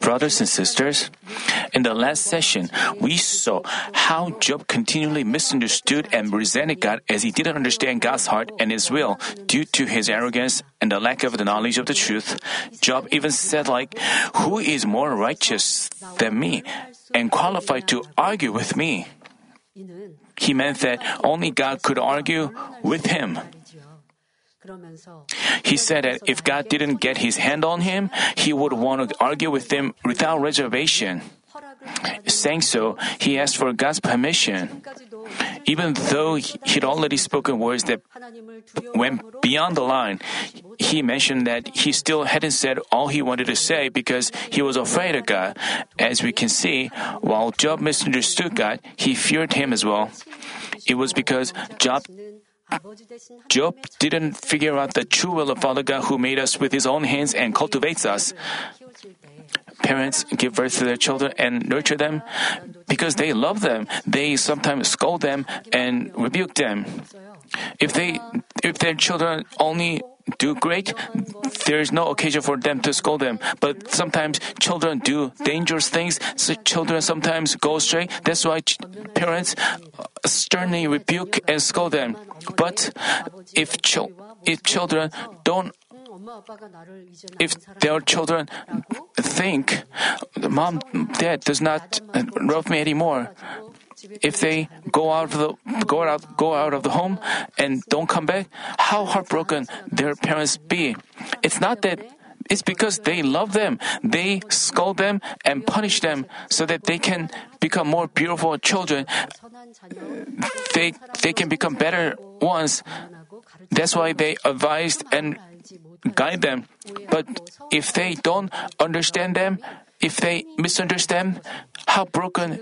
Brothers and sisters, in the last session, we saw how Job continually misunderstood and resented God as he didn't understand God's heart and His will due to his arrogance and the lack of the knowledge of the truth. Job even said, "Who is more righteous than me and qualified to argue with me?" He meant that only God could argue with him. He said that if God didn't get hhis hand on him, he would want to argue with him without reservation. Saying so, he asked for God's permission. Even though he'd already spoken words that went beyond the line, he mentioned that he still hadn't said all he wanted to say because he was afraid of God. As we can see, while Job misunderstood God, he feared him as well. It was because Job didn't figure out the true will of Father God who made us with His own hands and cultivates us. Parents give birth to their children and nurture them. Because they love them, they sometimes scold them and rebuke them. If their children only do great, there is no occasion for them to scold them. But sometimes children do dangerous things. So children sometimes go astray. That's why parents sternly rebuke and scold them. But if their children think, "Mom, Dad does not love me anymore," if they go out of the home and don't come back, how heartbroken their parents be. It's not that it's because they love them. They scold them and punish them so that they can become more beautiful children. They can become better ones. That's why they advised and guide them. But if they don't understand them, if they misunderstand, how broken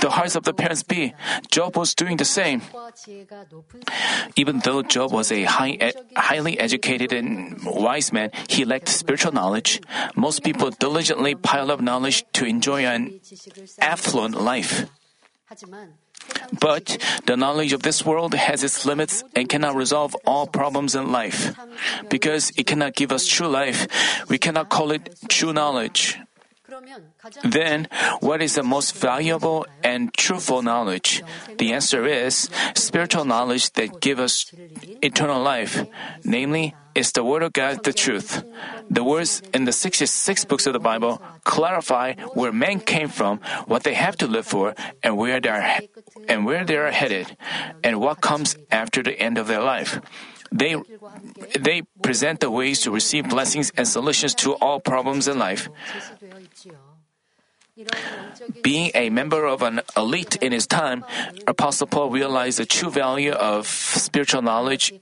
the hearts of the parents be. Job was doing the same. Even though Job was a highly educated and wise man, he lacked spiritual knowledge. Most people diligently pile up knowledge to enjoy an affluent life. But the knowledge of this world has its limits and cannot resolve all problems in life. Because it cannot give us true life, we cannot call it true knowledge. Then, what is the most valuable and truthful knowledge? The answer is spiritual knowledge that gives us eternal life. Namely, it's the Word of God, the truth. The words in the 66 books of the Bible clarify where men came from, what they have to live for, and where they are headed, and what comes after the end of their life. They present the ways to receive blessings and solutions to all problems in life. Being a member of an elite in his time, Apostle Paul realized the true value of spiritual knowledge,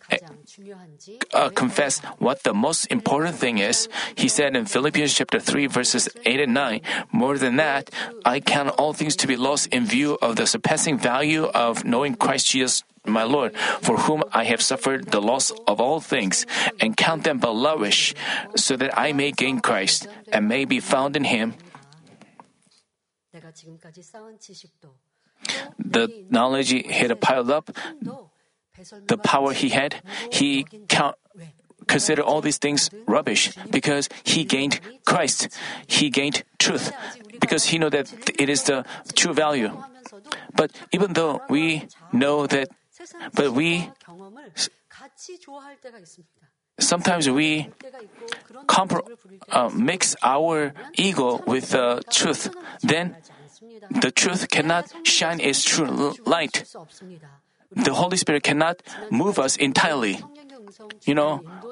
confessed what the most important thing is. He said in Philippians chapter 3, verses 8 and 9, "More than that, I count all things to be lost in view of the surpassing value of knowing Christ Jesus my Lord, for whom I have suffered the loss of all things, and count them but rubbish, so that I may gain Christ and may be found in Him." The knowledge he had piled up, the power he had, he considered all these things rubbish because he gained Christ. He gained truth because he knew that it is the true value. But even though we know that, but we sometimes we mix our ego with the truth. Then the truth cannot shine its true light. The Holy Spirit cannot move us entirely.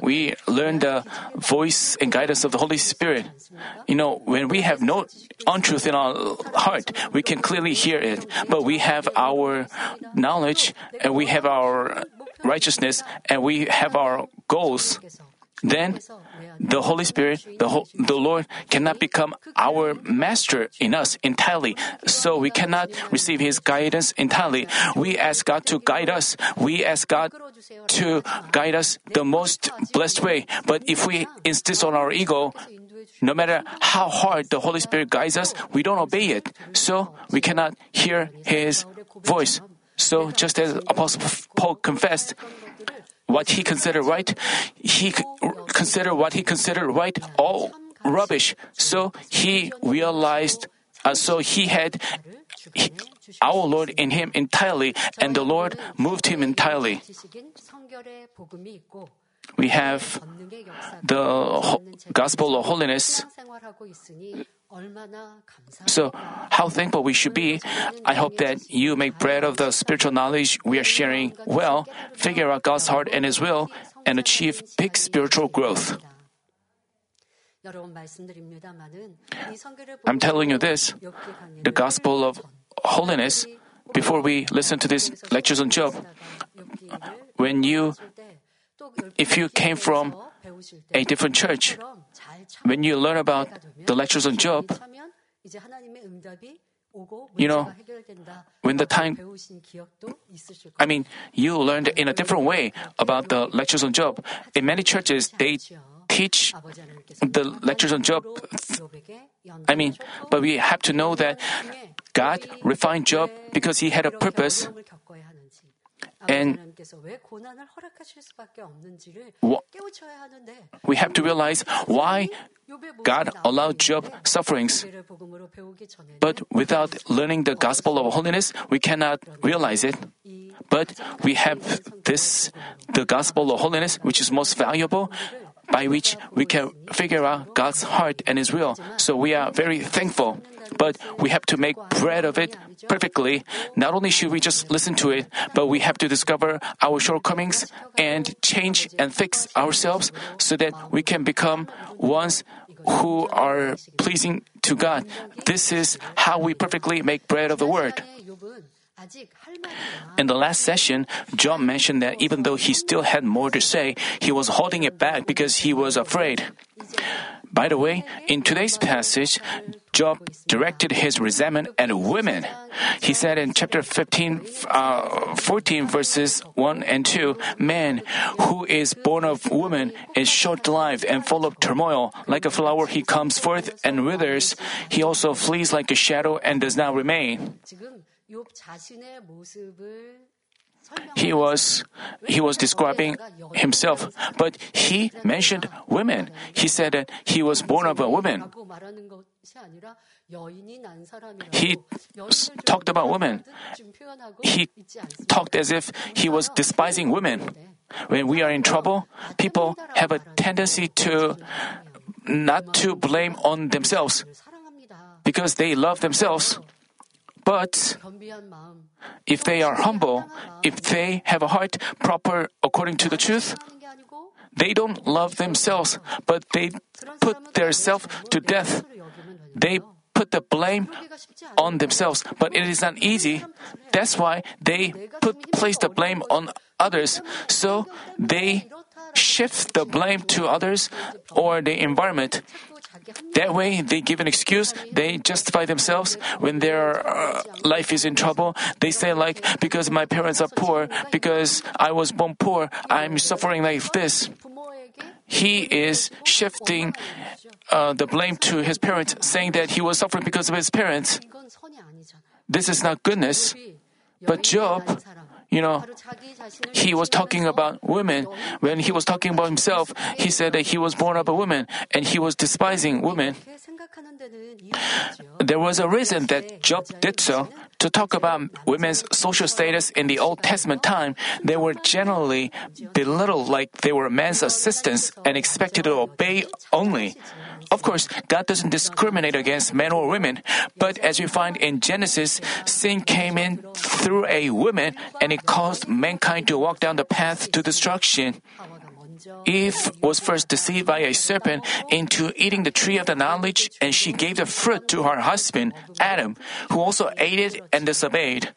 We learn the voice and guidance of the Holy Spirit. When we have no untruth in our heart, we can clearly hear it. But we have our knowledge, and we have our righteousness, and we have our goals. Then the Holy Spirit, the Lord, cannot become our master in us entirely. So we cannot receive His guidance entirely. We ask God to guide us. We ask God to guide us the most blessed way. But if we insist on our ego, no matter how hard the Holy Spirit guides us, we don't obey it. So we cannot hear His voice. So just as Apostle Paul confessed, what he considered right, all rubbish. So he realized, so he had our Lord in him entirely, and the Lord moved him entirely. We have the gospel of holiness. So how thankful we should be. I hope that you make bread of the spiritual knowledge we are sharing well, figure out God's heart and His will, and achieve big spiritual growth. I'm telling you this, the gospel of holiness, before we listen to these lectures on Job, if you came from a different church, when you learn about the lectures on Job, you learned in a different way about the lectures on Job. In many churches, they teach the lectures on Job. But we have to know that God refined Job because He had a purpose. And we have to realize why God allowed Job sufferings. But without learning the gospel of holiness, we cannot realize it. But we have the gospel of holiness, which is most valuable, by which we can figure out God's heart and His will. So we are very thankful. But we have to make bread of it perfectly. Not only should we just listen to it, but we have to discover our shortcomings and change and fix ourselves so that we can become ones who are pleasing to God. This is how we perfectly make bread of the Word. In the last session, John mentioned that even though he still had more to say, he was holding it back because he was afraid. By the way, in today's passage, Job directed his resentment at women. He said in chapter 14, verses 1 and 2, "Man who is born of woman is short-lived and full of turmoil. Like a flower he comes forth and withers. He also flees like a shadow and does not remain." He was describing himself, but he mentioned women. He said that he was born of a woman. He talked about women. He talked as if he was despising women. When we are in trouble, people have a tendency to not to blame on themselves because they love themselves. But if they are humble, if they have a heart proper according to the truth, they don't love themselves, but they put their self to death. They put the blame on themselves, but it is not easy. That's why they place the blame on others. So they shift the blame to others or the environment. That way, they give an excuse, they justify themselves. When their life is in trouble, they say because my parents are poor, because I was born poor, I'm suffering like this. He is shifting the blame to his parents, saying that he was suffering because of his parents. This is not goodness. But Job, he was talking about women. When he was talking about himself, he said that he was born of a woman and he was despising women. There was a reason that Job did so. To talk about women's social status in the Old Testament time, they were generally belittled like they were man's assistants and expected to obey only. Of course, God doesn't discriminate against men or women, but as we find in Genesis, sin came in through a woman and it caused mankind to walk down the path to destruction. Eve was first deceived by a serpent into eating the tree of the knowledge, and she gave the fruit to her husband, Adam, who also ate it and disobeyed.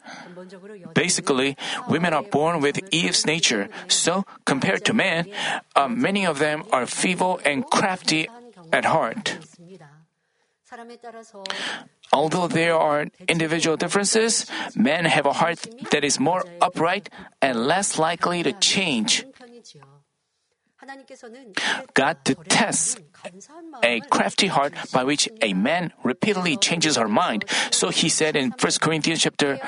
Basically, women are born with Eve's nature, so compared to men, many of them are feeble and crafty at heart. Although there are individual differences, men have a heart that is more upright and less likely to change. God detests a crafty heart by which a man repeatedly changes her mind. So he said in 1 Corinthians chapter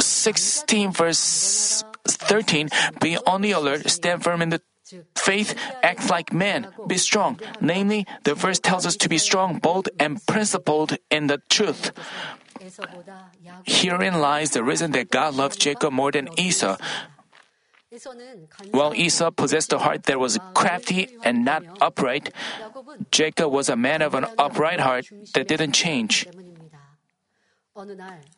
16, verse 13, "Be on the alert, stand firm in the Faith acts like men, be strong. Namely, the verse tells us to be strong, bold, and principled in the truth. Herein lies the reason that God loved Jacob more than Esau. While Esau possessed a heart that was crafty and not upright, Jacob was a man of an upright heart that didn't change.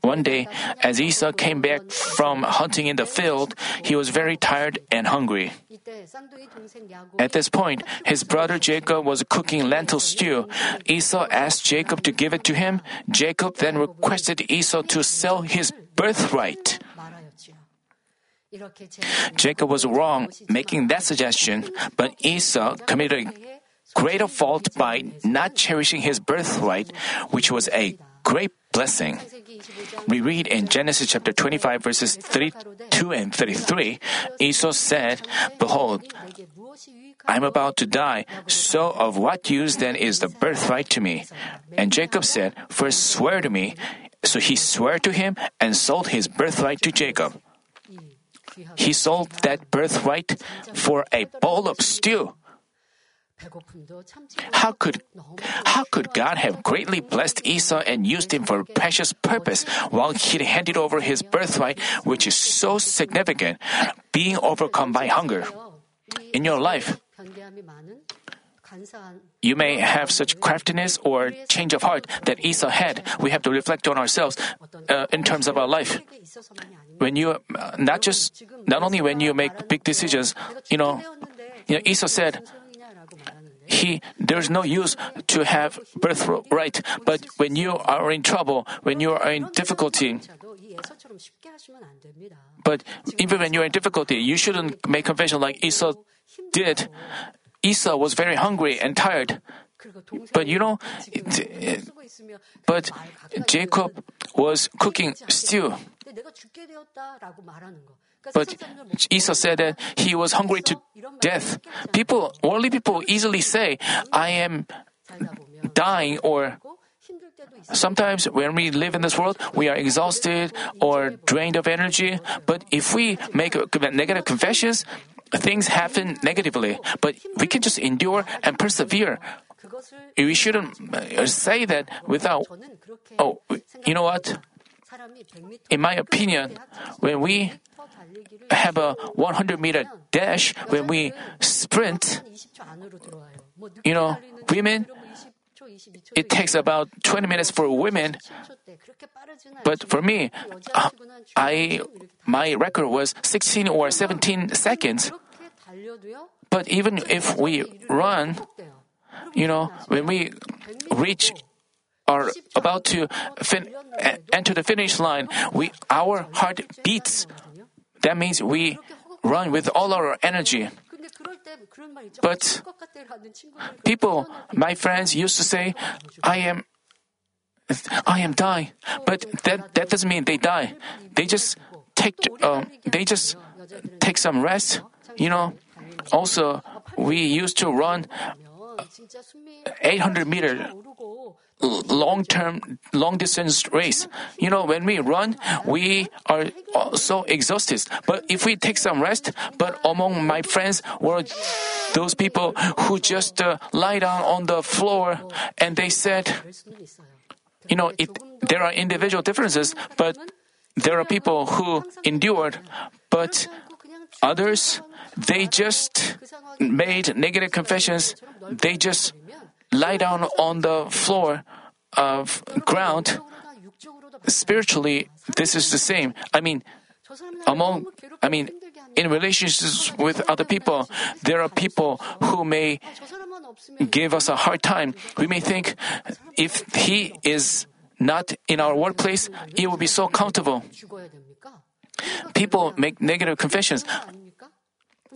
One day, as Esau came back from hunting in the field, he was very tired and hungry. At this point, his brother Jacob was cooking lentil stew. Esau asked Jacob to give it to him. Jacob then requested Esau to sell his birthright. Jacob was wrong making that suggestion, but Esau committed a greater fault by not cherishing his birthright, which was a great blessing. We read in Genesis chapter 25, verses 32 and 33, Esau said, "Behold, I'm about to die, so of what use then is the birthright to me?" And Jacob said, "First swear to me." So he swore to him and sold his birthright to Jacob. He sold that birthright for a bowl of stew. How could God have greatly blessed Esau and used him for a precious purpose while he handed over his birthright, which is so significant, being overcome by hunger? In your life, you may have such craftiness or change of heart that Esau had. We have to reflect on ourselves in terms of our life. When you not only when you make big decisions, you know Esau said, there's no use to have birthright. But when you are in trouble, when you are in difficulty, but even when you're in difficulty, you shouldn't make confession like Esau did. Esau was very hungry and tired. But Jacob was cooking stew. But Esau said that he was hungry to death. Worldly people easily say, "I am dying," or sometimes when we live in this world, we are exhausted or drained of energy. But if we make negative confessions, things happen negatively, but we can just endure and persevere. We shouldn't say that without, you know what? In my opinion, when we have a 100-meter dash, when we sprint, women, it takes about 20 minutes for women. But for me, my record was 16 or 17 seconds. But even if we run, when we are about to enter the finish line, our heart beats. That means we run with all our energy. But my friends used to say, I am dying. But that doesn't mean they die. They just take some rest. Also, we used to run 800-meter long-distance race. When we run, we are so exhausted. But if we take some rest, but among my friends were those people who just lie down on the floor, and they said, there are individual differences, but there are people who endured, but others, they just made negative confessions. They just lie down on the floor of ground. Spiritually, this is the same. In relationships with other people, there are people who may give us a hard time. We may think, if he is not in our workplace, it will be so comfortable. People make negative confessions.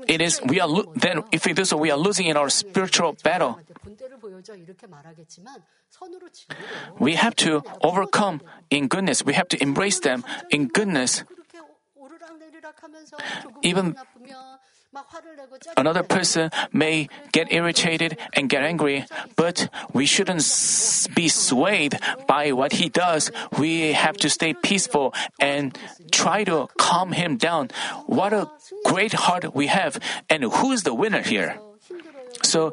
Then if we do so, we are losing in our spiritual battle. We have to overcome in goodness. We have to embrace them in goodness. Even another person may get irritated and get angry, but we shouldn't be swayed by what he does. We have to stay peaceful and try to calm him down. What a great heart we have, and who is the winner here? So,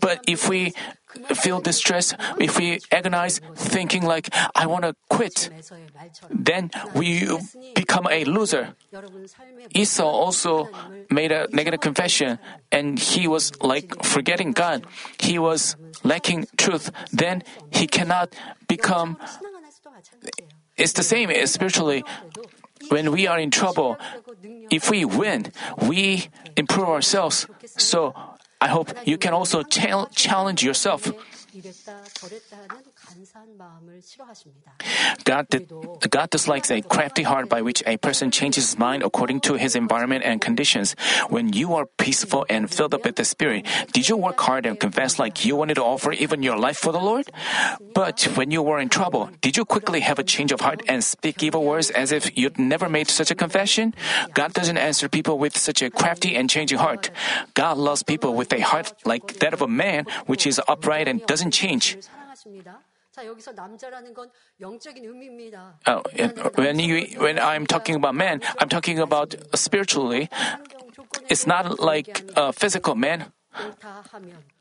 but if we feel distress, if we agonize, thinking like, I want to quit, then we become a loser. Esau also made a negative confession, and he was like forgetting God. He was lacking truth. Then he cannot become... It's the same spiritually. When we are in trouble, if we win, we improve ourselves. So, I hope you can also challenge yourself. God dislikes a crafty heart by which a person changes his mind according to his environment and conditions. When you are peaceful and filled up with the Spirit, did you work hard and confess like you wanted to offer even your life for the Lord? But when you were in trouble, did you quickly have a change of heart and speak evil words as if you'd never made such a confession? God doesn't answer people with such a crafty and changing heart. God loves people with a heart like that of a man, which is upright and doesn't change. When I'm talking about man, I'm talking about spiritually. It's not like a physical man.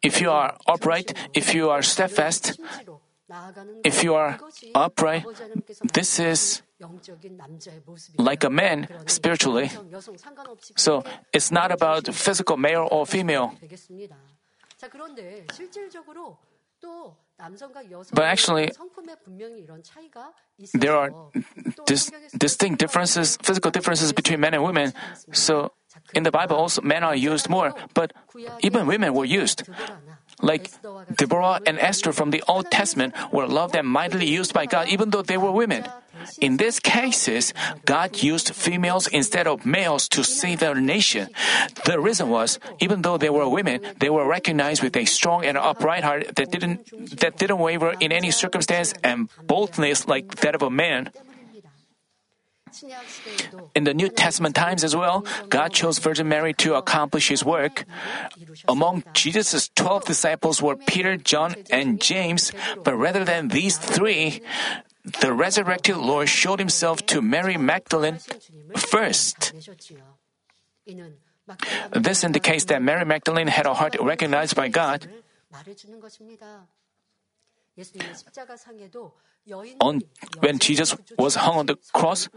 If you are upright, if you are steadfast, if you are upright, this is like a man spiritually. So it's not about physical male or female. But actually, there are distinct differences, physical differences between men and women. So in the Bible also, men are used more, but even women were used. Like Deborah and Esther from the Old Testament were loved and mightily used by God, even though they were women. In these cases, God used females instead of males to save their nation. The reason was, even though they were women, they were recognized with a strong and upright heart that didn't waver in any circumstance and boldness like that of a man. In the New Testament times as well, God chose Virgin Mary to accomplish His work. Among Jesus' 12 disciples were Peter, John, and James, but rather than these three, the resurrected Lord showed Himself to Mary Magdalene first. This indicates that Mary Magdalene had a heart recognized by God. When Jesus was hung on the cross,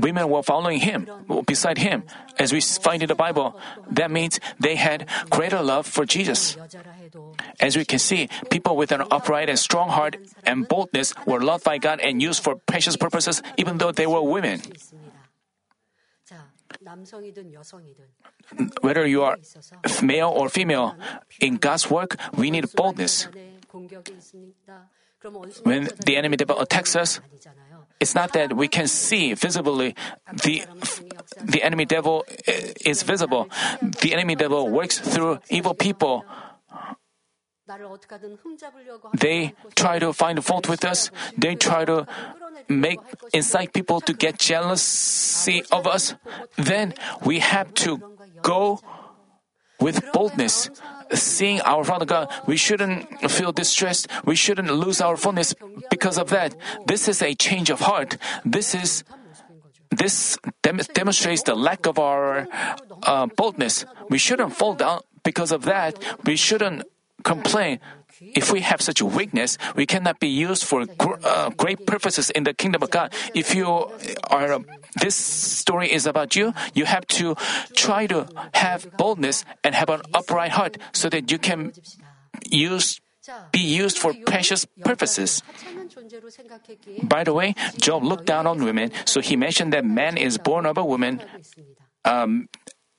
women were following Him, beside Him, as we find in the Bible. That means they had greater love for Jesus. As we can see, people with an upright and strong heart and boldness were loved by God and used for precious purposes, even though they were women. Whether you are male or female, in God's work, we need boldness. When the enemy devil attacks us, it's not that we can see visibly. The enemy devil is visible. The enemy devil works through evil people. They try to find fault with us. They try to incite people to get jealousy of us. Then we have to go with boldness, seeing our Father God. We shouldn't feel distressed. We shouldn't lose our fullness because of that. This is a change of heart. This demonstrates the lack of our boldness. We shouldn't fall down because of that. We shouldn't complain. If we have such a weakness, we cannot be used for great purposes in the kingdom of God. If you are, this story is about you, you have to try to have boldness and have an upright heart so that you can be used for precious purposes. By the way, Job looked down on women, so he mentioned that man is born of a woman.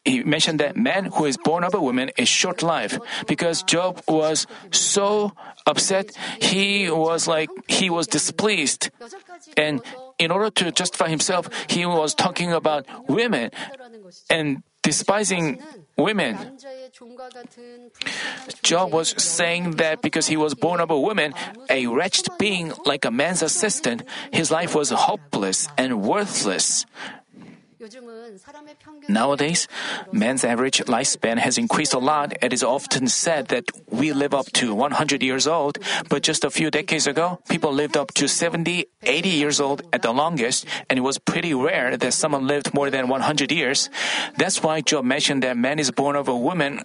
He mentioned that man who is born of a woman is short-lived. Because Job was so upset, he was displeased. And in order to justify himself, he was talking about women and despising women. Job was saying that because he was born of a woman, a wretched being like a man's assistant, his life was hopeless and worthless. Nowadays, man's average lifespan has increased a lot. It is often said that we live up to 100 years old, but just a few decades ago, people lived up to 70, 80 years old at the longest, and it was pretty rare that someone lived more than 100 years. That's why Job mentioned that man is born of a woman,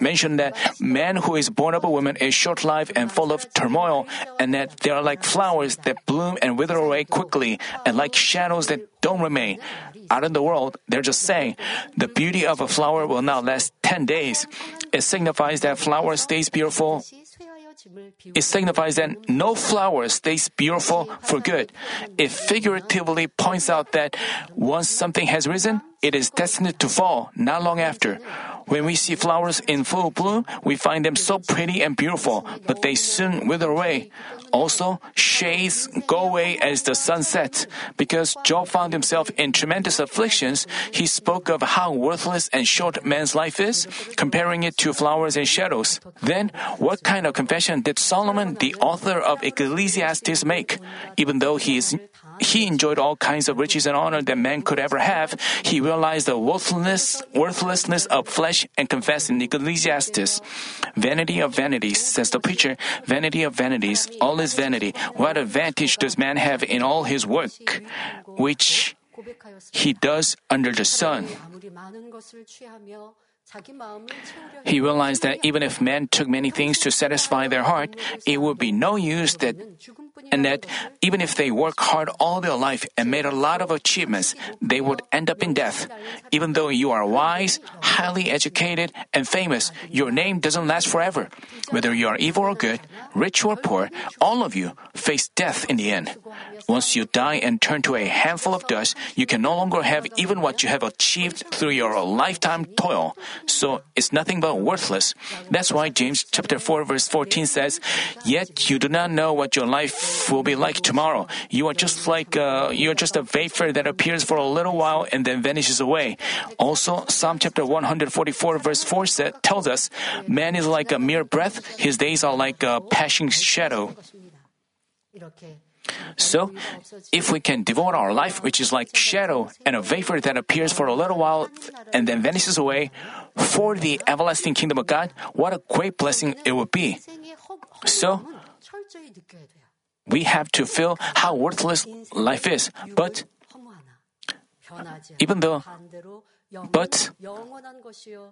mentioned that man who is born of a woman is short-lived and full of turmoil, and that they are like flowers that bloom and wither away quickly, and like shadows that don't remain. Out in the world, they're just saying, the beauty of a flower will not last 10 days. It signifies that flower stays beautiful. It signifies that no flower stays beautiful for good. It figuratively points out that once something has risen, it is destined to fall not long after. When we see flowers in full bloom, we find them so pretty and beautiful, but they soon wither away. Also, shades go away as the sun sets. Because Job found himself in tremendous afflictions, he spoke of how worthless and short man's life is, comparing it to flowers and shadows. Then, what kind of confession did Solomon, the author of Ecclesiastes, make? Even though he enjoyed all kinds of riches and honor that man could ever have, he realized the worthlessness of flesh and confessed in Ecclesiastes. Vanity of vanities, says the preacher, vanity of vanities, all is vanity. What advantage does man have in all his work, which he does under the sun? He realized that even if men took many things to satisfy their heart, it would be no use, and that even if they worked hard all their life and made a lot of achievements, they would end up in death. Even though you are wise, highly educated, and famous, your name doesn't last forever. Whether you are evil or good, rich or poor, all of you face death in the end. Once you die and turn to a handful of dust, you can no longer have even what you have achieved through your lifetime toil. So it's nothing but worthless. That's why James chapter 4 verse 14 says, "Yet you do not know what your life will be like tomorrow. You are just a vapor that appears for a little while and then vanishes away." Also, Psalm chapter 144 verse 4 tells us, "Man is like a mere breath; his days are like a passing shadow." So, if we can devote our life, which is like shadow and a vapor that appears for a little while and then vanishes away, for the everlasting kingdom of God, what a great blessing it would be. So, we have to feel how worthless life is, But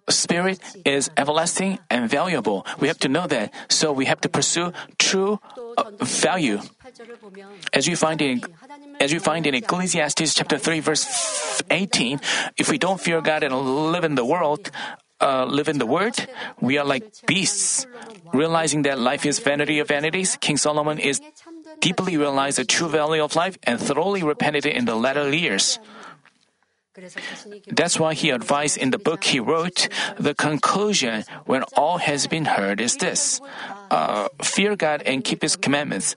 spirit is everlasting and valuable. We have to know that, so we have to pursue true value. As we find in Ecclesiastes chapter 3 verse 18, if we don't fear God and live in the Word, we are like beasts. Realizing that life is vanity of vanities, King Solomon is deeply realized the true value of life and thoroughly repented in the latter years. That's why he advised in the book he wrote, the conclusion when all has been heard is this, fear God and keep His commandments,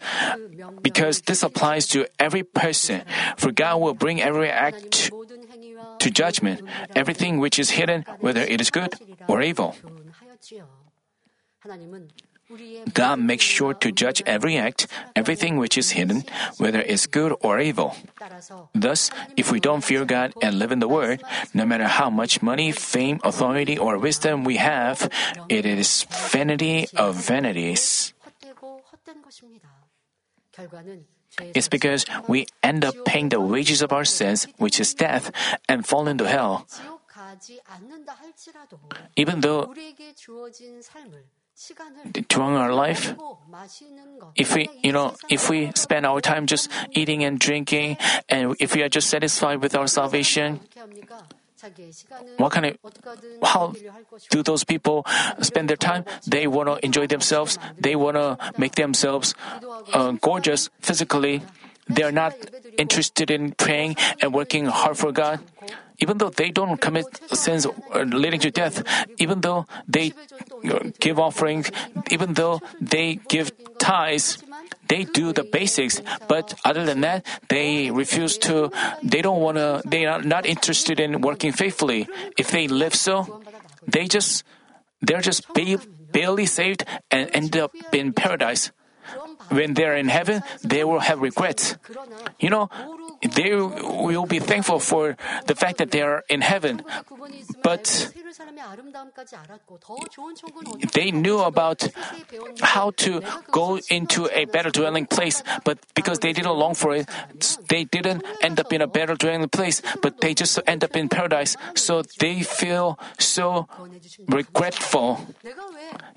because this applies to every person, for God will bring every act to judgment, everything which is hidden, whether it is good or evil. God makes sure to judge every act, everything which is hidden, whether it's good or evil. Thus, if we don't fear God and live in the Word, no matter how much money, fame, authority, or wisdom we have, it is vanity of vanities. It's because we end up paying the wages of our sins, which is death, and fall into hell. Even though during our life, if we spend our time just eating and drinking, and if we are just satisfied with our salvation, how do those people spend their time? They want to enjoy themselves. They want to make themselves gorgeous physically. They are not interested in praying and working hard for God. Even though they don't commit sins leading to death, even though they give offerings, even though they give tithes, they do the basics. But other than that, they refuse to, they don't want to, they are not interested in working faithfully. If they live so, they're just barely saved and end up in paradise. when they are in heaven, they will have regrets. You know, they will be thankful for the fact that they are in heaven. But they knew about how to go into a better dwelling place, but because they didn't long for it, they didn't end up in a better dwelling place, but they just end up in paradise. So they feel so regretful.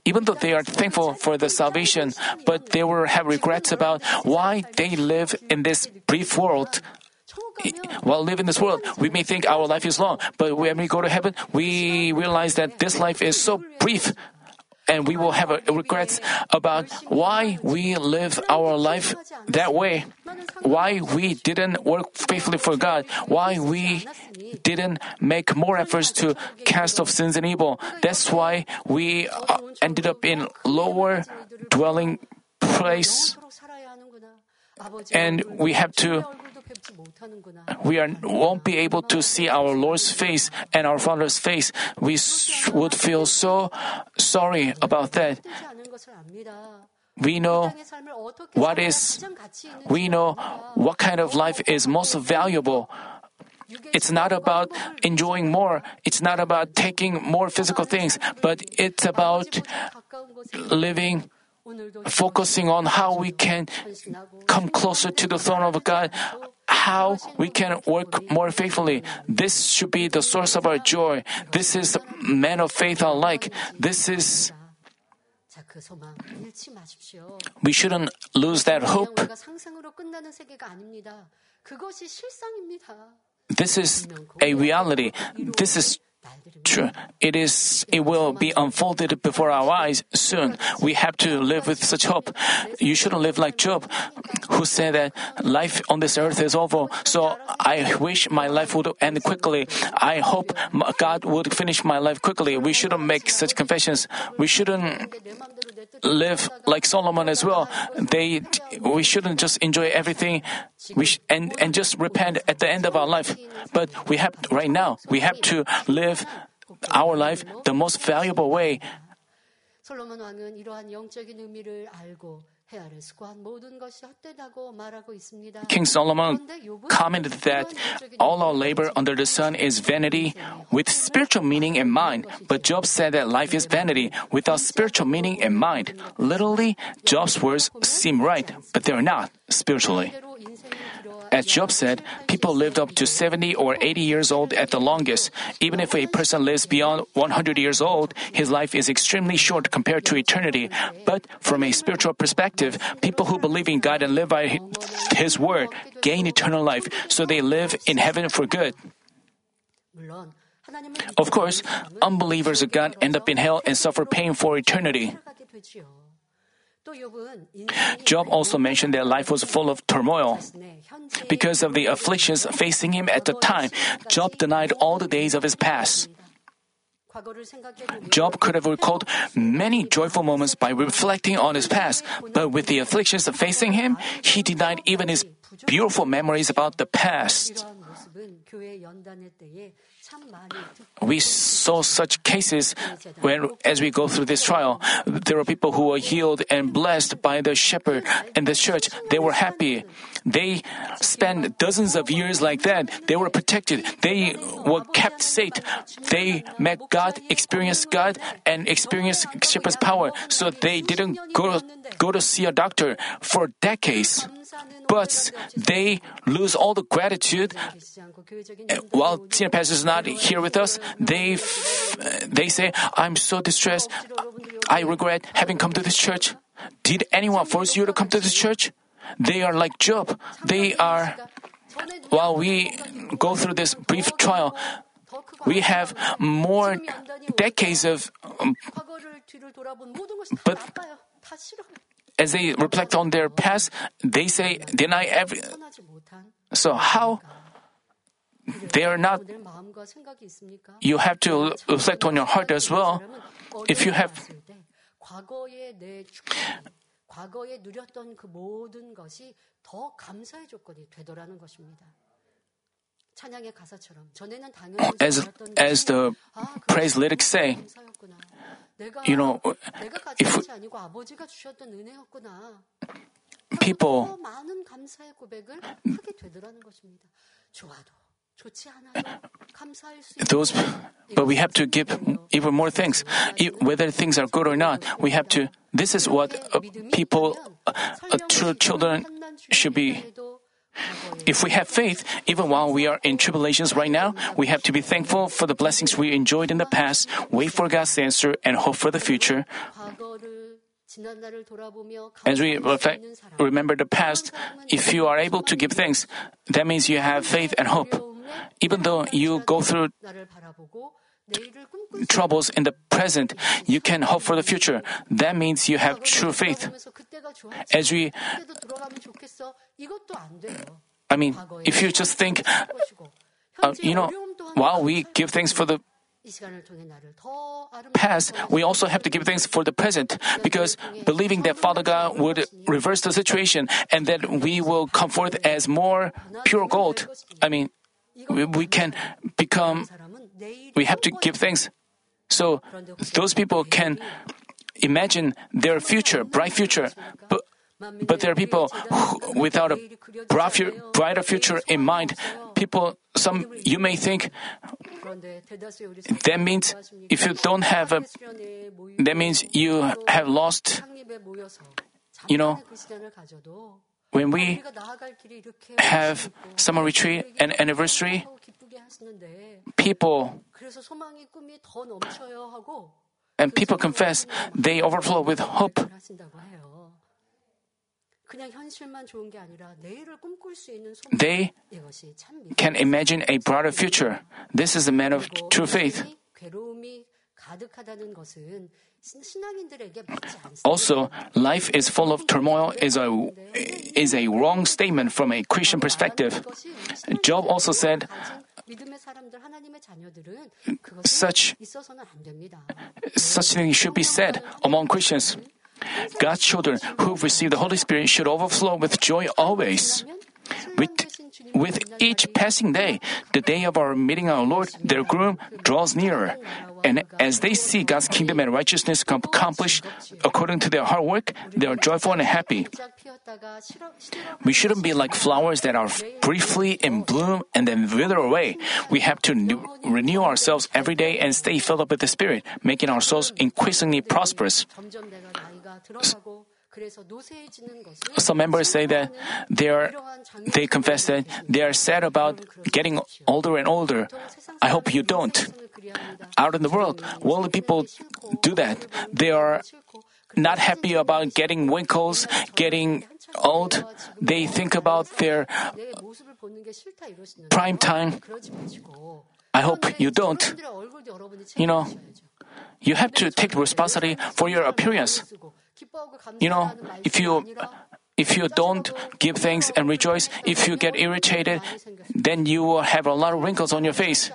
Even though they are thankful for the salvation, but they will have regrets about why they live in this brief world. While living in this world, we may think our life is long, but when we go to heaven, we realize that this life is so brief, and we will have regrets about why we live our life that way, why we didn't work faithfully for God, why we didn't make more efforts to cast off sins and evil. That's why we ended up in lower dwelling place, and we won't be able to see our Lord's face and our Father's face. We would feel so sorry about that. We know what kind of life is most valuable. It's not about enjoying more. It's not about taking more physical things, but it's about living, focusing on how we can come closer to the throne of God, how we can work more faithfully. This should be the source of our joy. This is men of faith alike. We shouldn't lose that hope. This is a reality. This is true. It will be unfolded before our eyes soon. We have to live with such hope. You shouldn't live like Job, who said that life on this earth is over, so I wish my life would end quickly. I hope God would finish my life quickly. We shouldn't make such confessions. We shouldn't live like Solomon as well. We shouldn't just enjoy everything and just repent at the end of our life. But we have to live our life the most valuable way. King Solomon commented that all our labor under the sun is vanity with spiritual meaning in mind. But Job said that life is vanity without spiritual meaning in mind. Literally, Job's words seem right, but they are not spiritually. As Job said, people lived up to 70 or 80 years old at the longest. Even if a person lives beyond 100 years old, his life is extremely short compared to eternity. But from a spiritual perspective, people who believe in God and live by His word gain eternal life, so they live in heaven for good. Of course, unbelievers of God end up in hell and suffer pain for eternity. Job also mentioned that life was full of turmoil. Because of the afflictions facing him at the time, Job denied all the days of his past. Job could have recalled many joyful moments by reflecting on his past, but with the afflictions facing him, he denied even his beautiful memories about the past. We saw such cases as we go through this trial. There are people who were healed and blessed by the shepherd and the church. They were happy. They spent dozens of years like that. They were protected. They were kept safe. They met God, experienced God, and experienced shepherd's power. So they didn't go to see a doctor for decades. But they lose all the gratitude. While Senior Pastor is not here with us, they say, I'm so distressed. I regret having come to this church. Did anyone force you to come to this church? They are like Job. While we go through this brief trial, we have more decades of... But as they reflect on their past, they say, deny every... So how... They are not... You have to reflect on your heart as well. If you have... As the praise lyrics say, if people those, but we have to give even more things. Whether things are good or not, we have to. This is what true children should be. If we have faith, even while we are in tribulations right now, we have to be thankful for the blessings we enjoyed in the past, wait for God's answer, and hope for the future. As we remember the past, if you are able to give thanks, that means you have faith and hope. Even though you go through troubles in the present, you can hope for the future. That means you have true faith. If you just think, while we give thanks for the past, we also have to give thanks for the present, because believing that Father God would reverse the situation and that we will come forth as more pure gold. We have to give thanks. So those people can imagine their future, bright future. But there are people who, without a brighter future in mind, you may think, that means if you don't have that means you have lost, when we have summer retreat and anniversary, people confess they overflow with hope. They can imagine a brighter future. This is a man of true faith. Also, life is full of turmoil is a wrong statement from a Christian perspective. Job also said, such things should be said among Christians. God's children who receive the Holy Spirit should overflow with joy always. With each passing day, the day of our meeting our Lord, their groom, draws nearer. And as they see God's kingdom and righteousness accomplished according to their hard work, they are joyful and happy. We shouldn't be like flowers that are briefly in bloom and then wither away. We have to renew ourselves every day and stay filled up with the Spirit, making our souls increasingly prosperous. Some members say that they confess that they are sad about getting older and older. I hope you don't. Out in the world, worldly people do that. They are not happy about getting wrinkles, getting old. They think about their prime time. I hope you don't. You have to take responsibility for your appearance. If you don't give thanks and rejoice, if you get irritated, then you will have a lot of wrinkles on your face.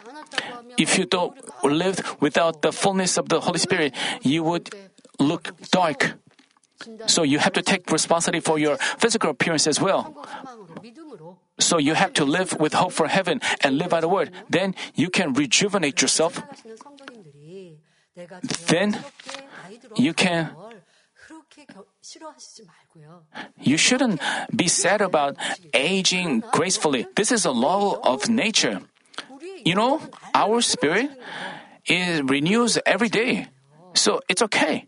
If you don't live without the fullness of the Holy Spirit, you would look dark. So you have to take responsibility for your physical appearance as well. So you have to live with hope for heaven and live by the word. Then you can rejuvenate yourself. Then you can. You shouldn't be sad about aging gracefully. This is a law of nature. Our spirit renews every day. So it's okay.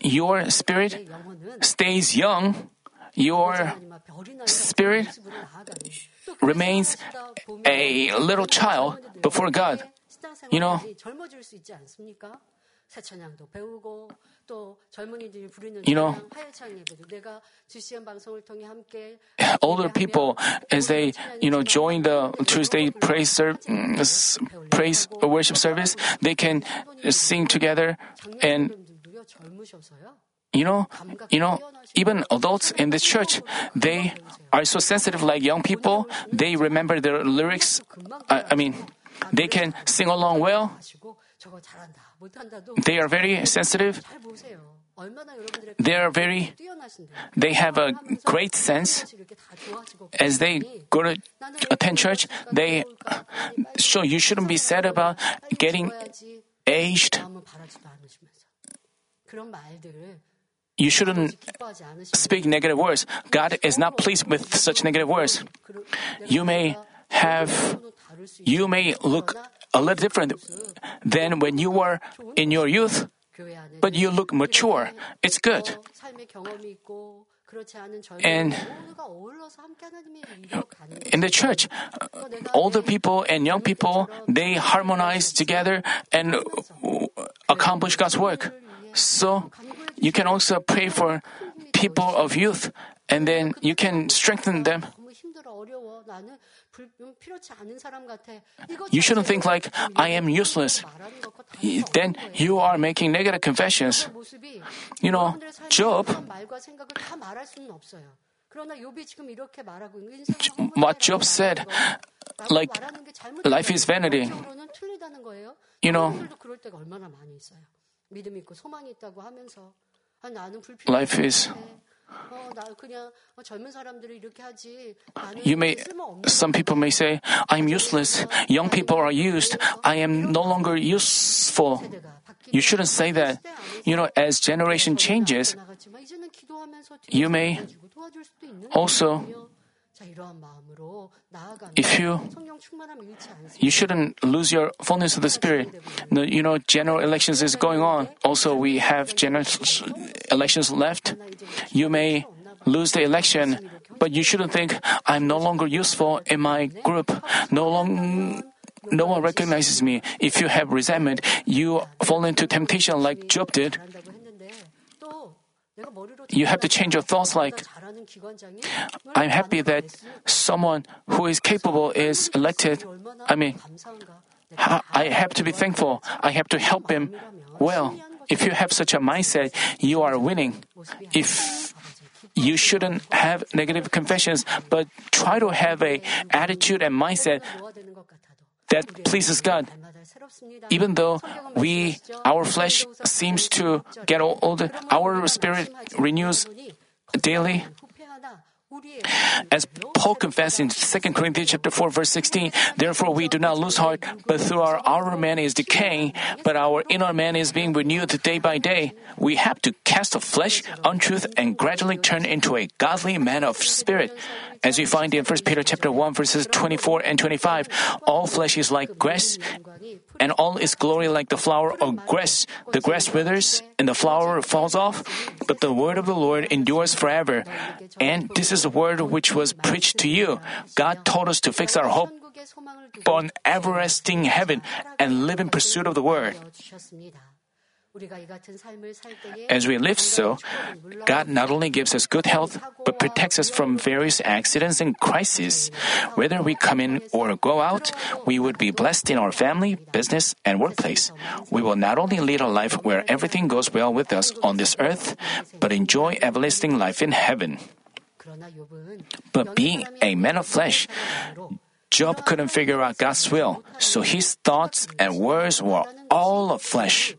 Your spirit stays young. Your spirit remains a little child before God. Older people, as they join the Tuesday praise worship service, they can sing together, and even adults in the church, they are so sensitive like young people. They remember their lyrics. They can sing along well. They are very sensitive. They have a great sense. As they go to attend church, so you shouldn't be sad about getting aged. You shouldn't speak negative words. God is not pleased with such negative words. You may look a little different than when you were in your youth, but you look mature. It's good. And in the church, older people and young people, they harmonize together and accomplish God's work. So you can also pray for people of youth, and then you can strengthen them. You shouldn't think like, I am useless. Then you are making negative confessions. You know, what Job said, like, life is vanity. You know, life is... Some people may say, I'm useless. Young people are used. I am no longer useful. You shouldn't say that. You know, as generation changes, you may also, you shouldn't lose your fullness of the Spirit. You know, general elections is going on. Also, we have general elections left. You may lose the election, but you shouldn't think, I'm no longer useful in my group. No one recognizes me. If you have resentment, you fall into temptation like Job did. You have to change your thoughts like, I'm happy that someone who is capable is elected. I mean, I have to be thankful. I have to help him. Well, if you have such a mindset, you are winning. If you shouldn't have negative confessions, but try to have an attitude and mindset that pleases God. Even though our flesh seems to get older, our spirit renews daily. As Paul confessed in 2 Corinthians chapter 4, verse 16, therefore we do not lose heart, but through our outer man is decaying, but our inner man is being renewed day by day. We have to cast off flesh, untruth, and gradually turn into a godly man of spirit. As we find in 1 Peter chapter 1, verses 24 and 25, all flesh is like grass, and all its glory like the flower of grass. The grass withers, and the flower falls off, but the word of the Lord endures forever. And this is the word which was preached to you. God told us to fix our hope upon everlasting heaven and live in pursuit of the word. As we live so, God not only gives us good health, but protects us from various accidents and crises. Whether we come in or go out, we would be blessed in our family, business, and workplace. We will not only lead a life where everything goes well with us on this earth, but enjoy everlasting life in heaven. But being a man of flesh, Job couldn't figure out God's will, so his thoughts and words were all of flesh.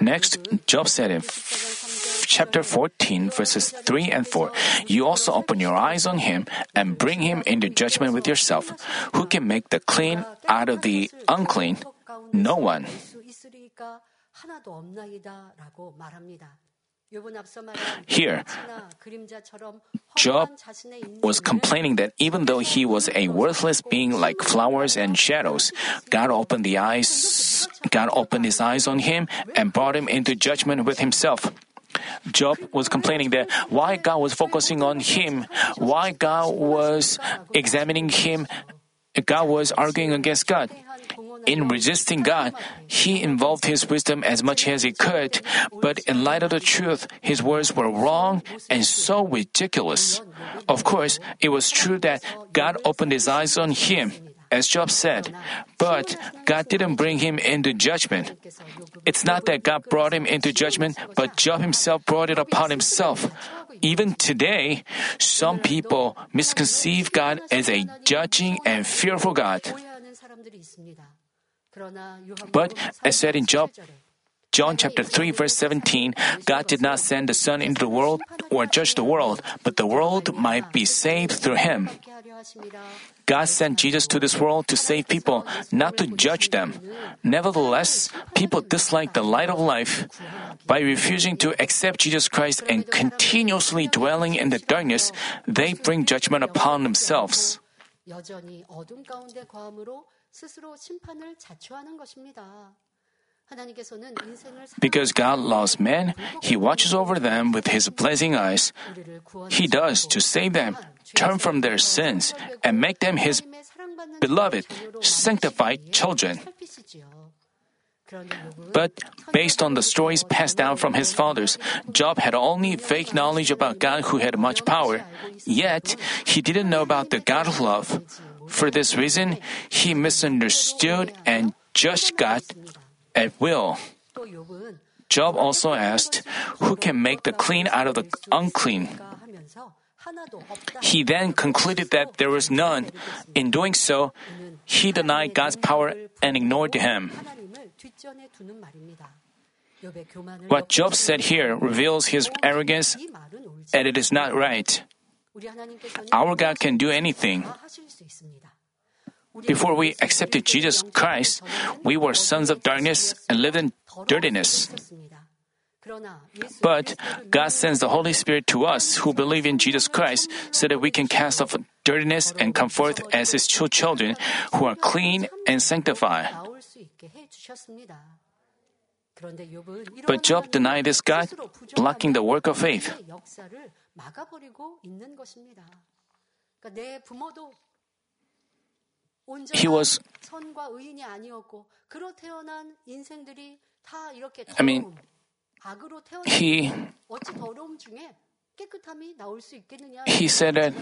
Next, Job said in chapter 14, verses 3 and 4, you also open your eyes on him and bring him into judgment with yourself. Who can make the clean out of the unclean? No one. Here, Job was complaining that even though he was a worthless being like flowers and shadows, God opened his eyes on him and brought him into judgment with himself. Job was complaining that why God was focusing on him, why God was examining him, God was arguing against God. In resisting God, he involved his wisdom as much as he could, but in light of the truth, his words were wrong and so ridiculous. Of course, it was true that God opened his eyes on him, as Job said, but God didn't bring him into judgment. It's not that God brought him into judgment, but Job himself brought it upon himself. Even today, some people misconceive God as a judging and fearful God. But as said in John chapter 3, verse 17, God did not send the Son into the world or judge the world, but the world might be saved through him. God sent Jesus to this world to save people, not to judge them. Nevertheless, people dislike the light of life. By refusing to accept Jesus Christ and continuously dwelling in the darkness, they bring judgment upon themselves. Because God loves men, He watches over them with His blessing eyes. He does to save them, turn from their sins, and make them His beloved, sanctified children. But based on the stories passed down from his fathers, Job had only vague knowledge about God who had much power. Yet, he didn't know about the God of love. For this reason, he misunderstood and judged God at will. Job also asked, "Who can make the clean out of the unclean?" He then concluded that there was none. In doing so, he denied God's power and ignored Him. What Job said here reveals his arrogance, and it is not right. Our God can do anything. Before we accepted Jesus Christ, we were sons of darkness and lived in dirtiness. But God sends the Holy Spirit to us who believe in Jesus Christ so that we can cast off dirtiness and come forth as His true children who are clean and sanctified. But Job denied this God, blocking the work of faith. He said that,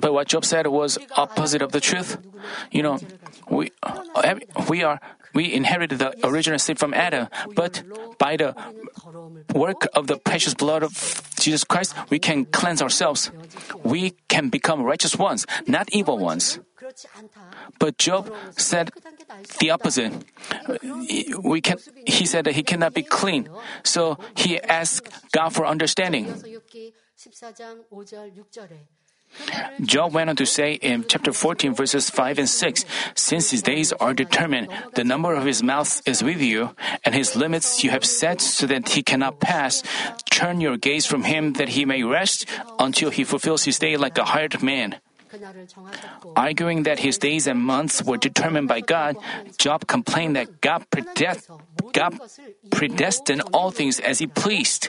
but what Job said was opposite of the truth. We inherited the original sin from Adam, but by the work of the precious blood of Jesus Christ, we can cleanse ourselves. We can become righteous ones, not evil ones. But Job said the opposite. He said that he cannot be clean. So he asked God for understanding. Job went on to say in chapter 14, verses 5 and 6, "Since his days are determined, the number of his mouth is with you, and his limits you have set so that he cannot pass. Turn your gaze from him that he may rest until he fulfills his day like a hired man." Arguing that his days and months were determined by God, Job complained that God predestined all things as He pleased.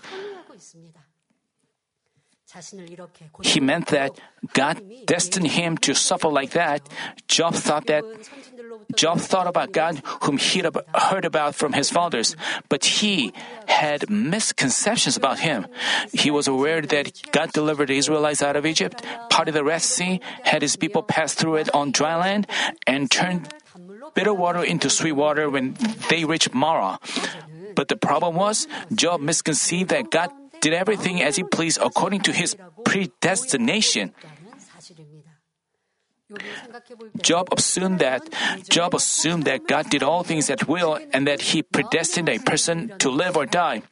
He meant that God destined him to suffer like that. Job thought about God whom he heard about from his fathers, but he had misconceptions about him. He was aware that God delivered the Israelites out of Egypt, parted the Red Sea, had his people pass through it on dry land, and turned bitter water into sweet water when they reached Marah. But the problem was, Job misconceived that God did everything as He pleased according to His predestination. Job assumed that God did all things at will and that He predestined a person to live or die.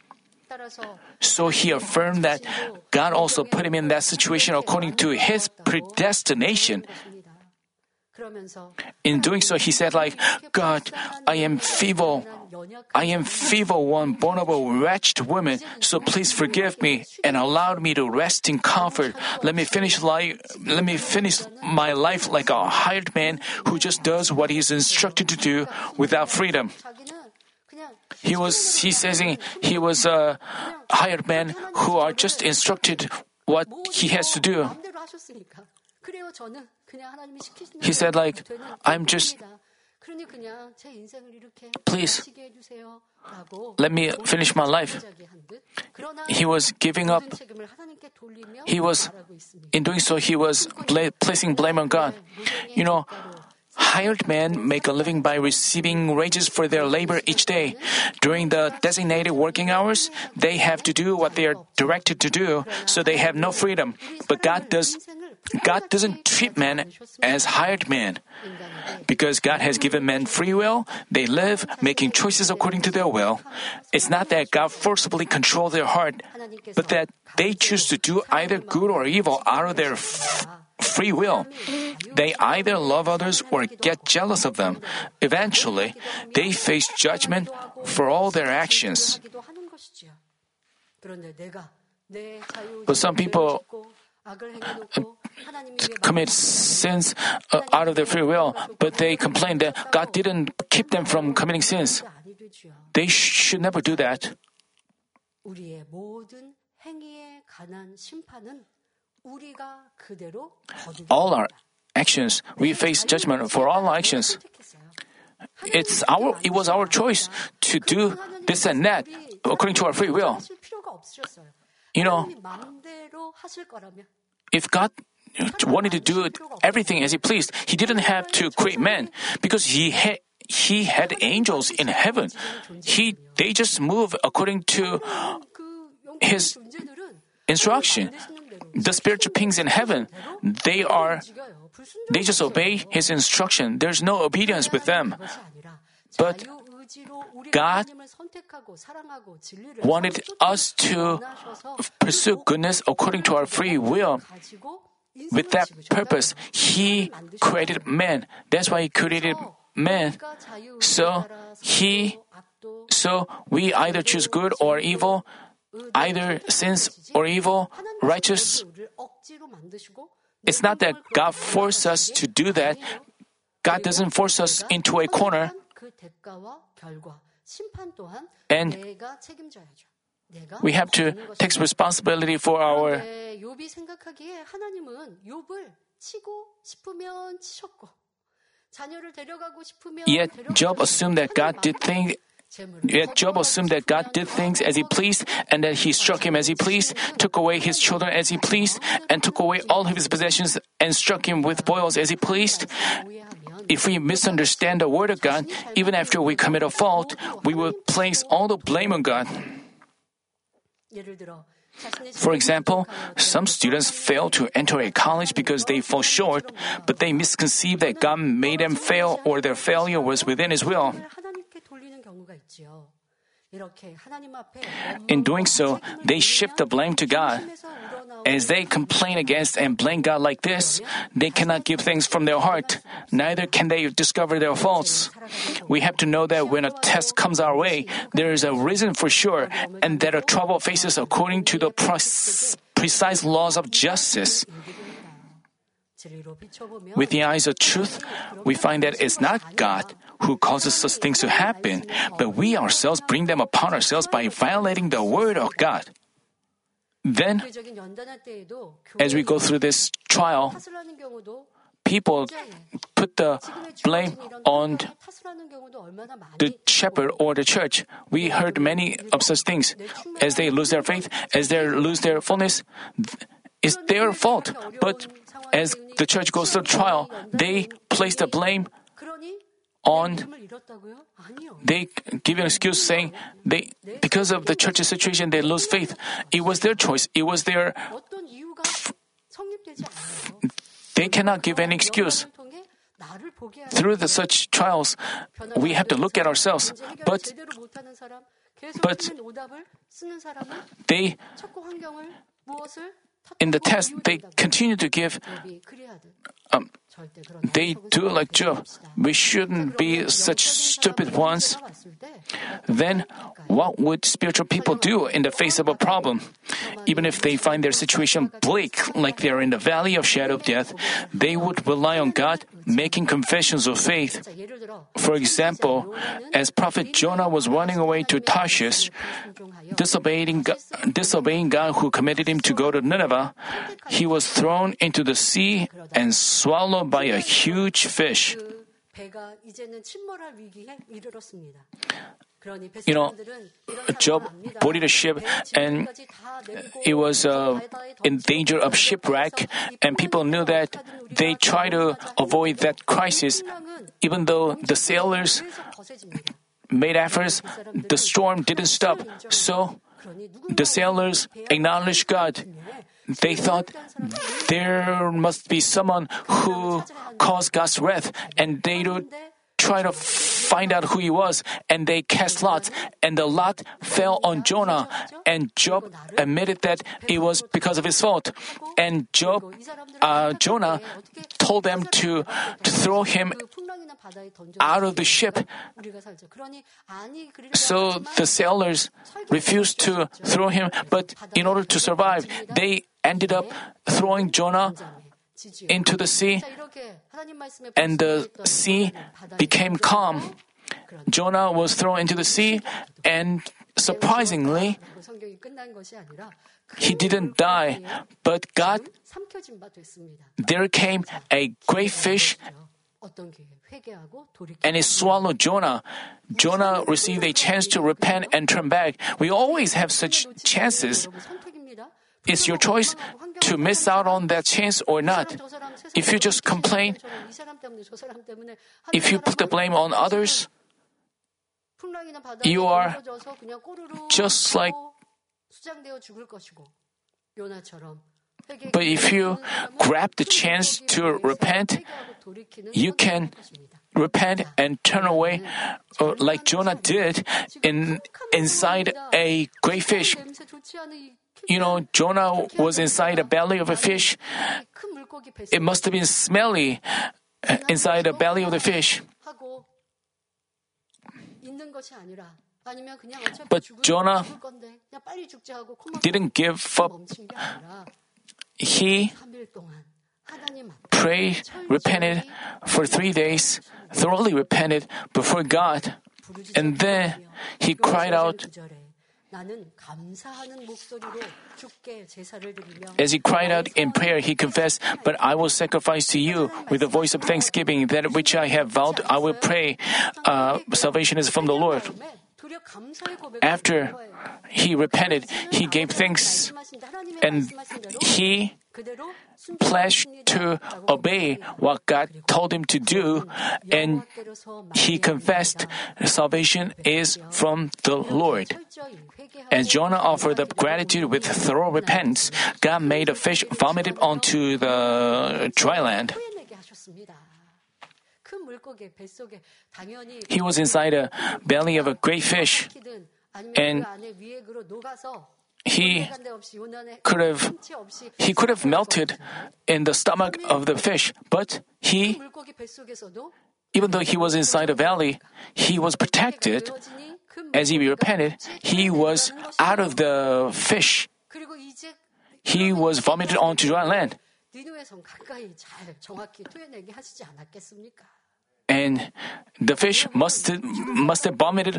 So he affirmed that God also put him in that situation according to His predestination. In doing so, he said like, "God, I am feeble one, born of a wretched woman, so please forgive me and allow me to rest in comfort. Let me finish my life like a hired man who just does what he is instructed to do without freedom." He was a hired man who are just instructed what he has to do. He said like, "I'm just, please, let me finish my life." He was giving up. In doing so, he was placing blame on God. Hired men make a living by receiving wages for their labor each day. During the designated working hours, they have to do what they are directed to do, so they have no freedom. But God doesn't treat men as hired men. Because God has given men free will, they live, making choices according to their will. It's not that God forcibly controls their heart, but that they choose to do either good or evil out of their free will. They either love others or get jealous of them. Eventually, they face judgment for all their actions. But some people commit sins out of their free will, but they complain that God didn't keep them from committing sins. They should never do that. All our actions, we face judgment for all our actions. It was our choice to do this and that according to our free will. You know, if God wanted to do everything as He pleased, He didn't have to create man because He had angels in heaven. They just move according to His instruction. The spiritual beings in heaven, they just obey His instruction. There's no obedience with them. But God wanted us to pursue goodness according to our free will. With that purpose, He created man. That's why He created man. So we either choose good or evil, either sins or evil, righteous. It's not that God forced us to do that. God doesn't force us into a corner. And we have to take responsibility for our... Yet Job assumed that God did things as He pleased, and that He struck him as He pleased, took away his children as He pleased, and took away all of his possessions and struck him with boils as He pleased. If we misunderstand the Word of God, even after we commit a fault, we will place all the blame on God. For example, some students fail to enter a college because they fall short, but they misconceive that God made them fail or their failure was within His will. In doing so, they shift the blame to God. As they complain against and blame God like this, they cannot give things from their heart. Neither can they discover their faults. We have to know that when a test comes our way, there is a reason for sure, and that a trouble faces according to the precise laws of justice. With the eyes of truth, we find that it's not God who causes such things to happen, but we ourselves bring them upon ourselves by violating the Word of God. Then, as we go through this trial, people put the blame on the shepherd or the church. We heard many of such things. As they lose their faith, as they lose their fullness, it's their fault. But as the church goes through trial, they place the blame they give an excuse saying because of the church's situation, they lose faith. It was their choice. It was their... They cannot give any excuse. Through such trials, we have to look at ourselves. But they... In the test, they continue to give. They do like Job. We shouldn't be such stupid ones. Then, what would spiritual people do in the face of a problem? Even if they find their situation bleak, like they're in the valley of shadow of death, they would rely on God, making confessions of faith. For example, as Prophet Jonah was running away to Tarshish, disobeying God who committed him to go to Nineveh, he was thrown into the sea and swallowed by a huge fish. You know, Job boarded a ship and it was in danger of shipwreck, and people knew that they tried to avoid that crisis. Even though the sailors made efforts, the storm didn't stop. So the sailors acknowledged God. They thought there must be someone who caused God's wrath, and they would try to find out who he was, and they cast lots, and the lot fell on Jonah, and Job admitted that it was because of his fault. And Jonah told them to throw him out of the ship. So the sailors refused to throw him, but in order to survive, they ended up throwing Jonah into the sea, and the sea became calm. Jonah was thrown into the sea, and surprisingly, he didn't die, but there came a great fish, and it swallowed Jonah. Jonah received a chance to repent and turn back. We always have such chances. It's your choice to miss out on that chance or not. If you just complain, if you put the blame on others, you are just like. But if you grab the chance to repent, you can repent and turn away like Jonah did inside a great fish. You know, Jonah was inside the belly of a fish. It must have been smelly inside the belly of the fish. But Jonah didn't give up. He prayed, repented for 3 days, thoroughly repented before God, and then he cried out. As he cried out in prayer, he confessed, "But I will sacrifice to you with the voice of thanksgiving, that which I have vowed I will pray. Salvation is from the Lord." After he repented, he gave thanks, and he pledged to obey what God told him to do, and he confessed, "Salvation is from the Lord." As Jonah offered up gratitude with thorough repentance, God made a fish vomit onto the dry land. He was inside the belly of a great fish, and he could have melted in the stomach of the fish, but even though he was inside a valley, he was protected. As he repented, he was out of the fish. He was vomited onto dry land. And the fish must have vomited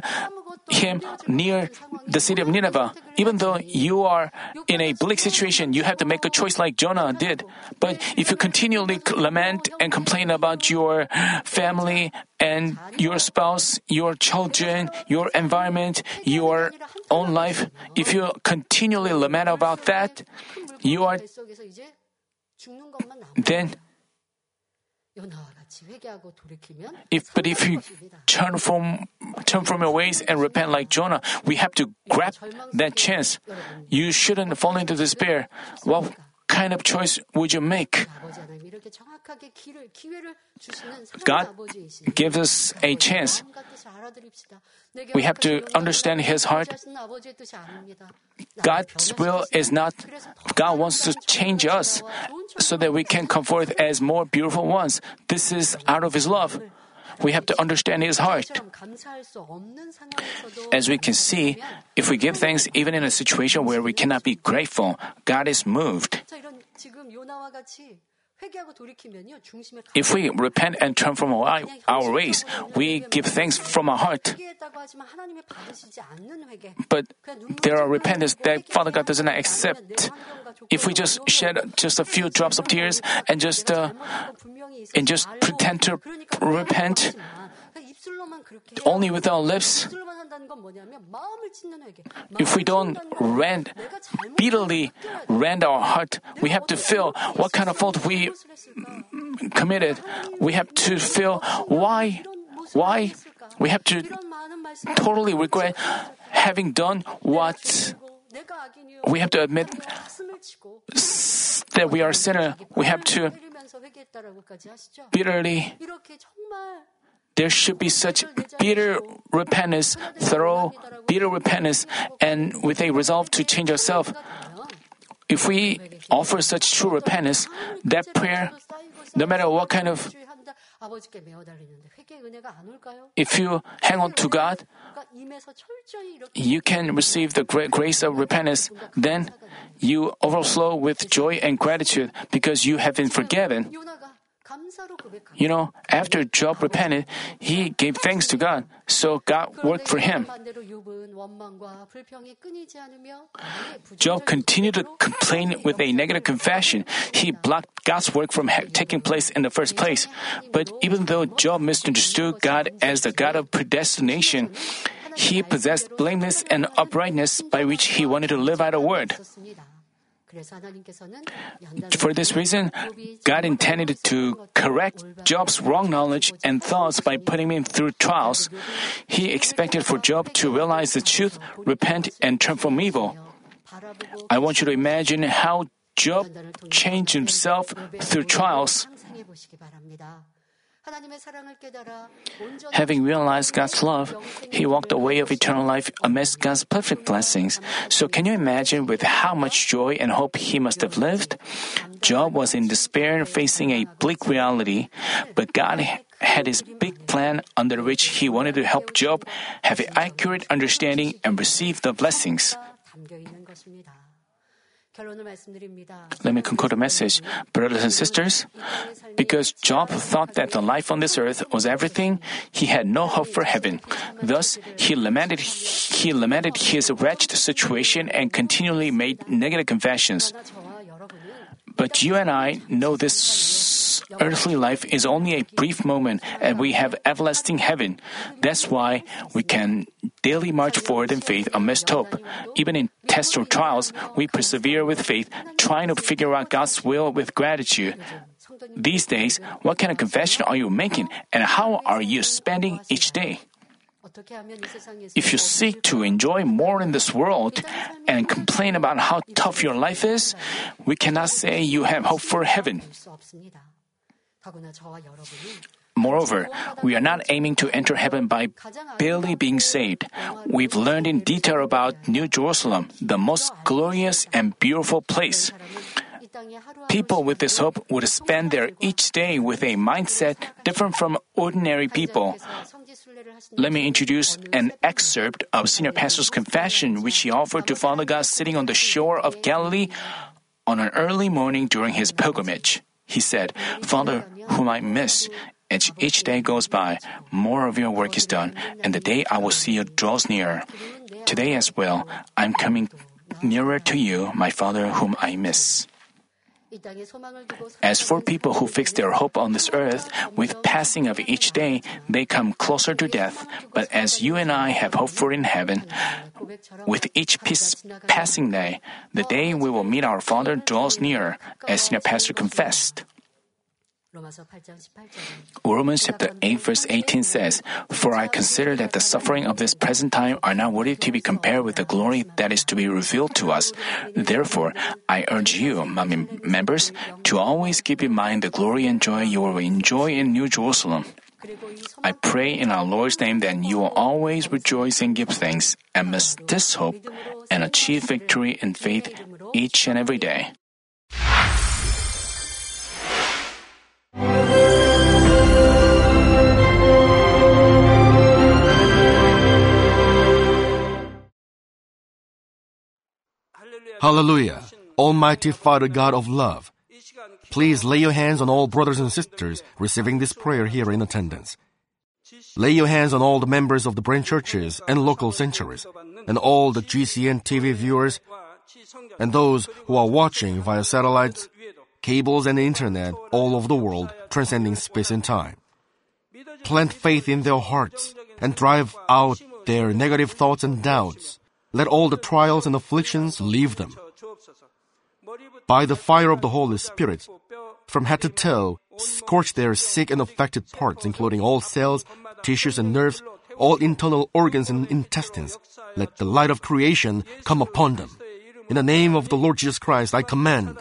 him near the city of Nineveh. Even though you are in a bleak situation, you have to make a choice like Jonah did. But if you continually lament and complain about your family and your spouse, your children, your environment, your own life, if you continually lament about that, But if you turn from your ways and repent like Jonah, we have to grab that chance. You shouldn't fall into despair. What kind of choice would you make? God gives us a chance. We have to understand His heart. God's will is not, God wants to change us so that we can come forth as more beautiful ones. This is out of His love. We have to understand His heart. As we can see, if we give thanks even in a situation where we cannot be grateful, God is moved. If we repent and turn from our ways, we give thanks from our heart. But there are repentance that Father God does not accept. If we just shed just a few drops of tears and just pretend to repent only with our lips, if we don't bitterly rend our heart, we have to feel what kind of fault we committed. We have to feel why. We have to totally regret having done what. We have to admit that we are a sinner. We have to bitterly there should be such thorough bitter repentance, and with a resolve to change ourselves. If we offer such true repentance, that prayer, no matter what kind of, if you hang on to God, you can receive the great grace of repentance. Then you overflow with joy and gratitude because you have been forgiven. You know, after Job repented, he gave thanks to God, so God worked for him. Job continued to complain with a negative confession. He blocked God's work from taking place in the first place. But even though Job misunderstood God as the God of predestination, he possessed blameless and uprightness by which he wanted to live out a word. For this reason, God intended to correct Job's wrong knowledge and thoughts by putting him through trials. He expected for Job to realize the truth, repent, and turn from evil. I want you to imagine how Job changed himself through trials. Having realized God's love, he walked the way of eternal life amidst God's perfect blessings. So can you imagine with how much joy and hope he must have lived? Job was in despair facing a bleak reality, but God had his big plan under which he wanted to help Job have an accurate understanding and receive the blessings. Let me conclude the message, brothers and sisters. Because Job thought that the life on this earth was everything, he had no hope for heaven. Thus, he lamented his wretched situation and continually made negative confessions. But you and I know this earthly life is only a brief moment, and we have everlasting heaven. That's why we can daily march forward in faith amidst hope. Even in tests or trials, we persevere with faith, trying to figure out God's will with gratitude. These days, what kind of confession are you making, and how are you spending each day? If you seek to enjoy more in this world and complain about how tough your life is, we cannot say you have hope for heaven. Moreover, we are not aiming to enter heaven by barely being saved. We've learned in detail about New Jerusalem, the most glorious and beautiful place. People with this hope would spend their each day with a mindset different from ordinary people. Let me introduce an excerpt of Senior Pastor's confession which he offered to Father God sitting on the shore of Galilee on an early morning during his pilgrimage. He said, "Father, whom I miss, as each day goes by, more of your work is done, and the day I will see you draws nearer. Today as well, I'm coming nearer to you, my Father, whom I miss." As for people who fix their hope on this earth, with passing of each day, they come closer to death. But as you and I have hope for in heaven, with each passing day, the day we will meet our Father draws nearer, as Senior Pastor confessed. Romans chapter 8 verse 18 says, "For I consider that the suffering of this present time are not worthy to be compared with the glory that is to be revealed to us. Therefore, I urge you, my members, to always keep in mind the glory and joy you will enjoy in New Jerusalem. I pray in our Lord's name that you will always rejoice and give thanks amidst this hope and achieve victory in faith each and every day." Hallelujah! Almighty Father God of love, please lay your hands on all brothers and sisters receiving this prayer here in attendance. Lay your hands on all the members of the branch churches and local sanctuaries, and all the GCN TV viewers, and those who are watching via satellites, cables and the internet all over the world, transcending space and time. Plant faith in their hearts and drive out their negative thoughts and doubts. Let all the trials and afflictions leave them. By the fire of the Holy Spirit, from head to toe, scorch their sick and affected parts, including all cells, tissues and nerves, all internal organs and intestines. Let the light of creation come upon them. In the name of the Lord Jesus Christ, I command,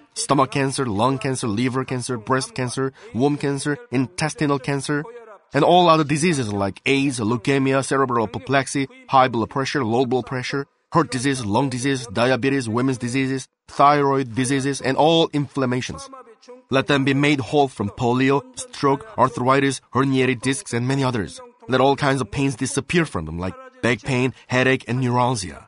stomach cancer, lung cancer, liver cancer, breast cancer, womb cancer, intestinal cancer, and all other diseases like AIDS, leukemia, cerebral apoplexy, high blood pressure, low blood pressure, heart disease, lung disease, diabetes, women's diseases, thyroid diseases, and all inflammations. Let them be made whole from polio, stroke, arthritis, herniated discs, and many others. Let all kinds of pains disappear from them, like back pain, headache, and neuralgia.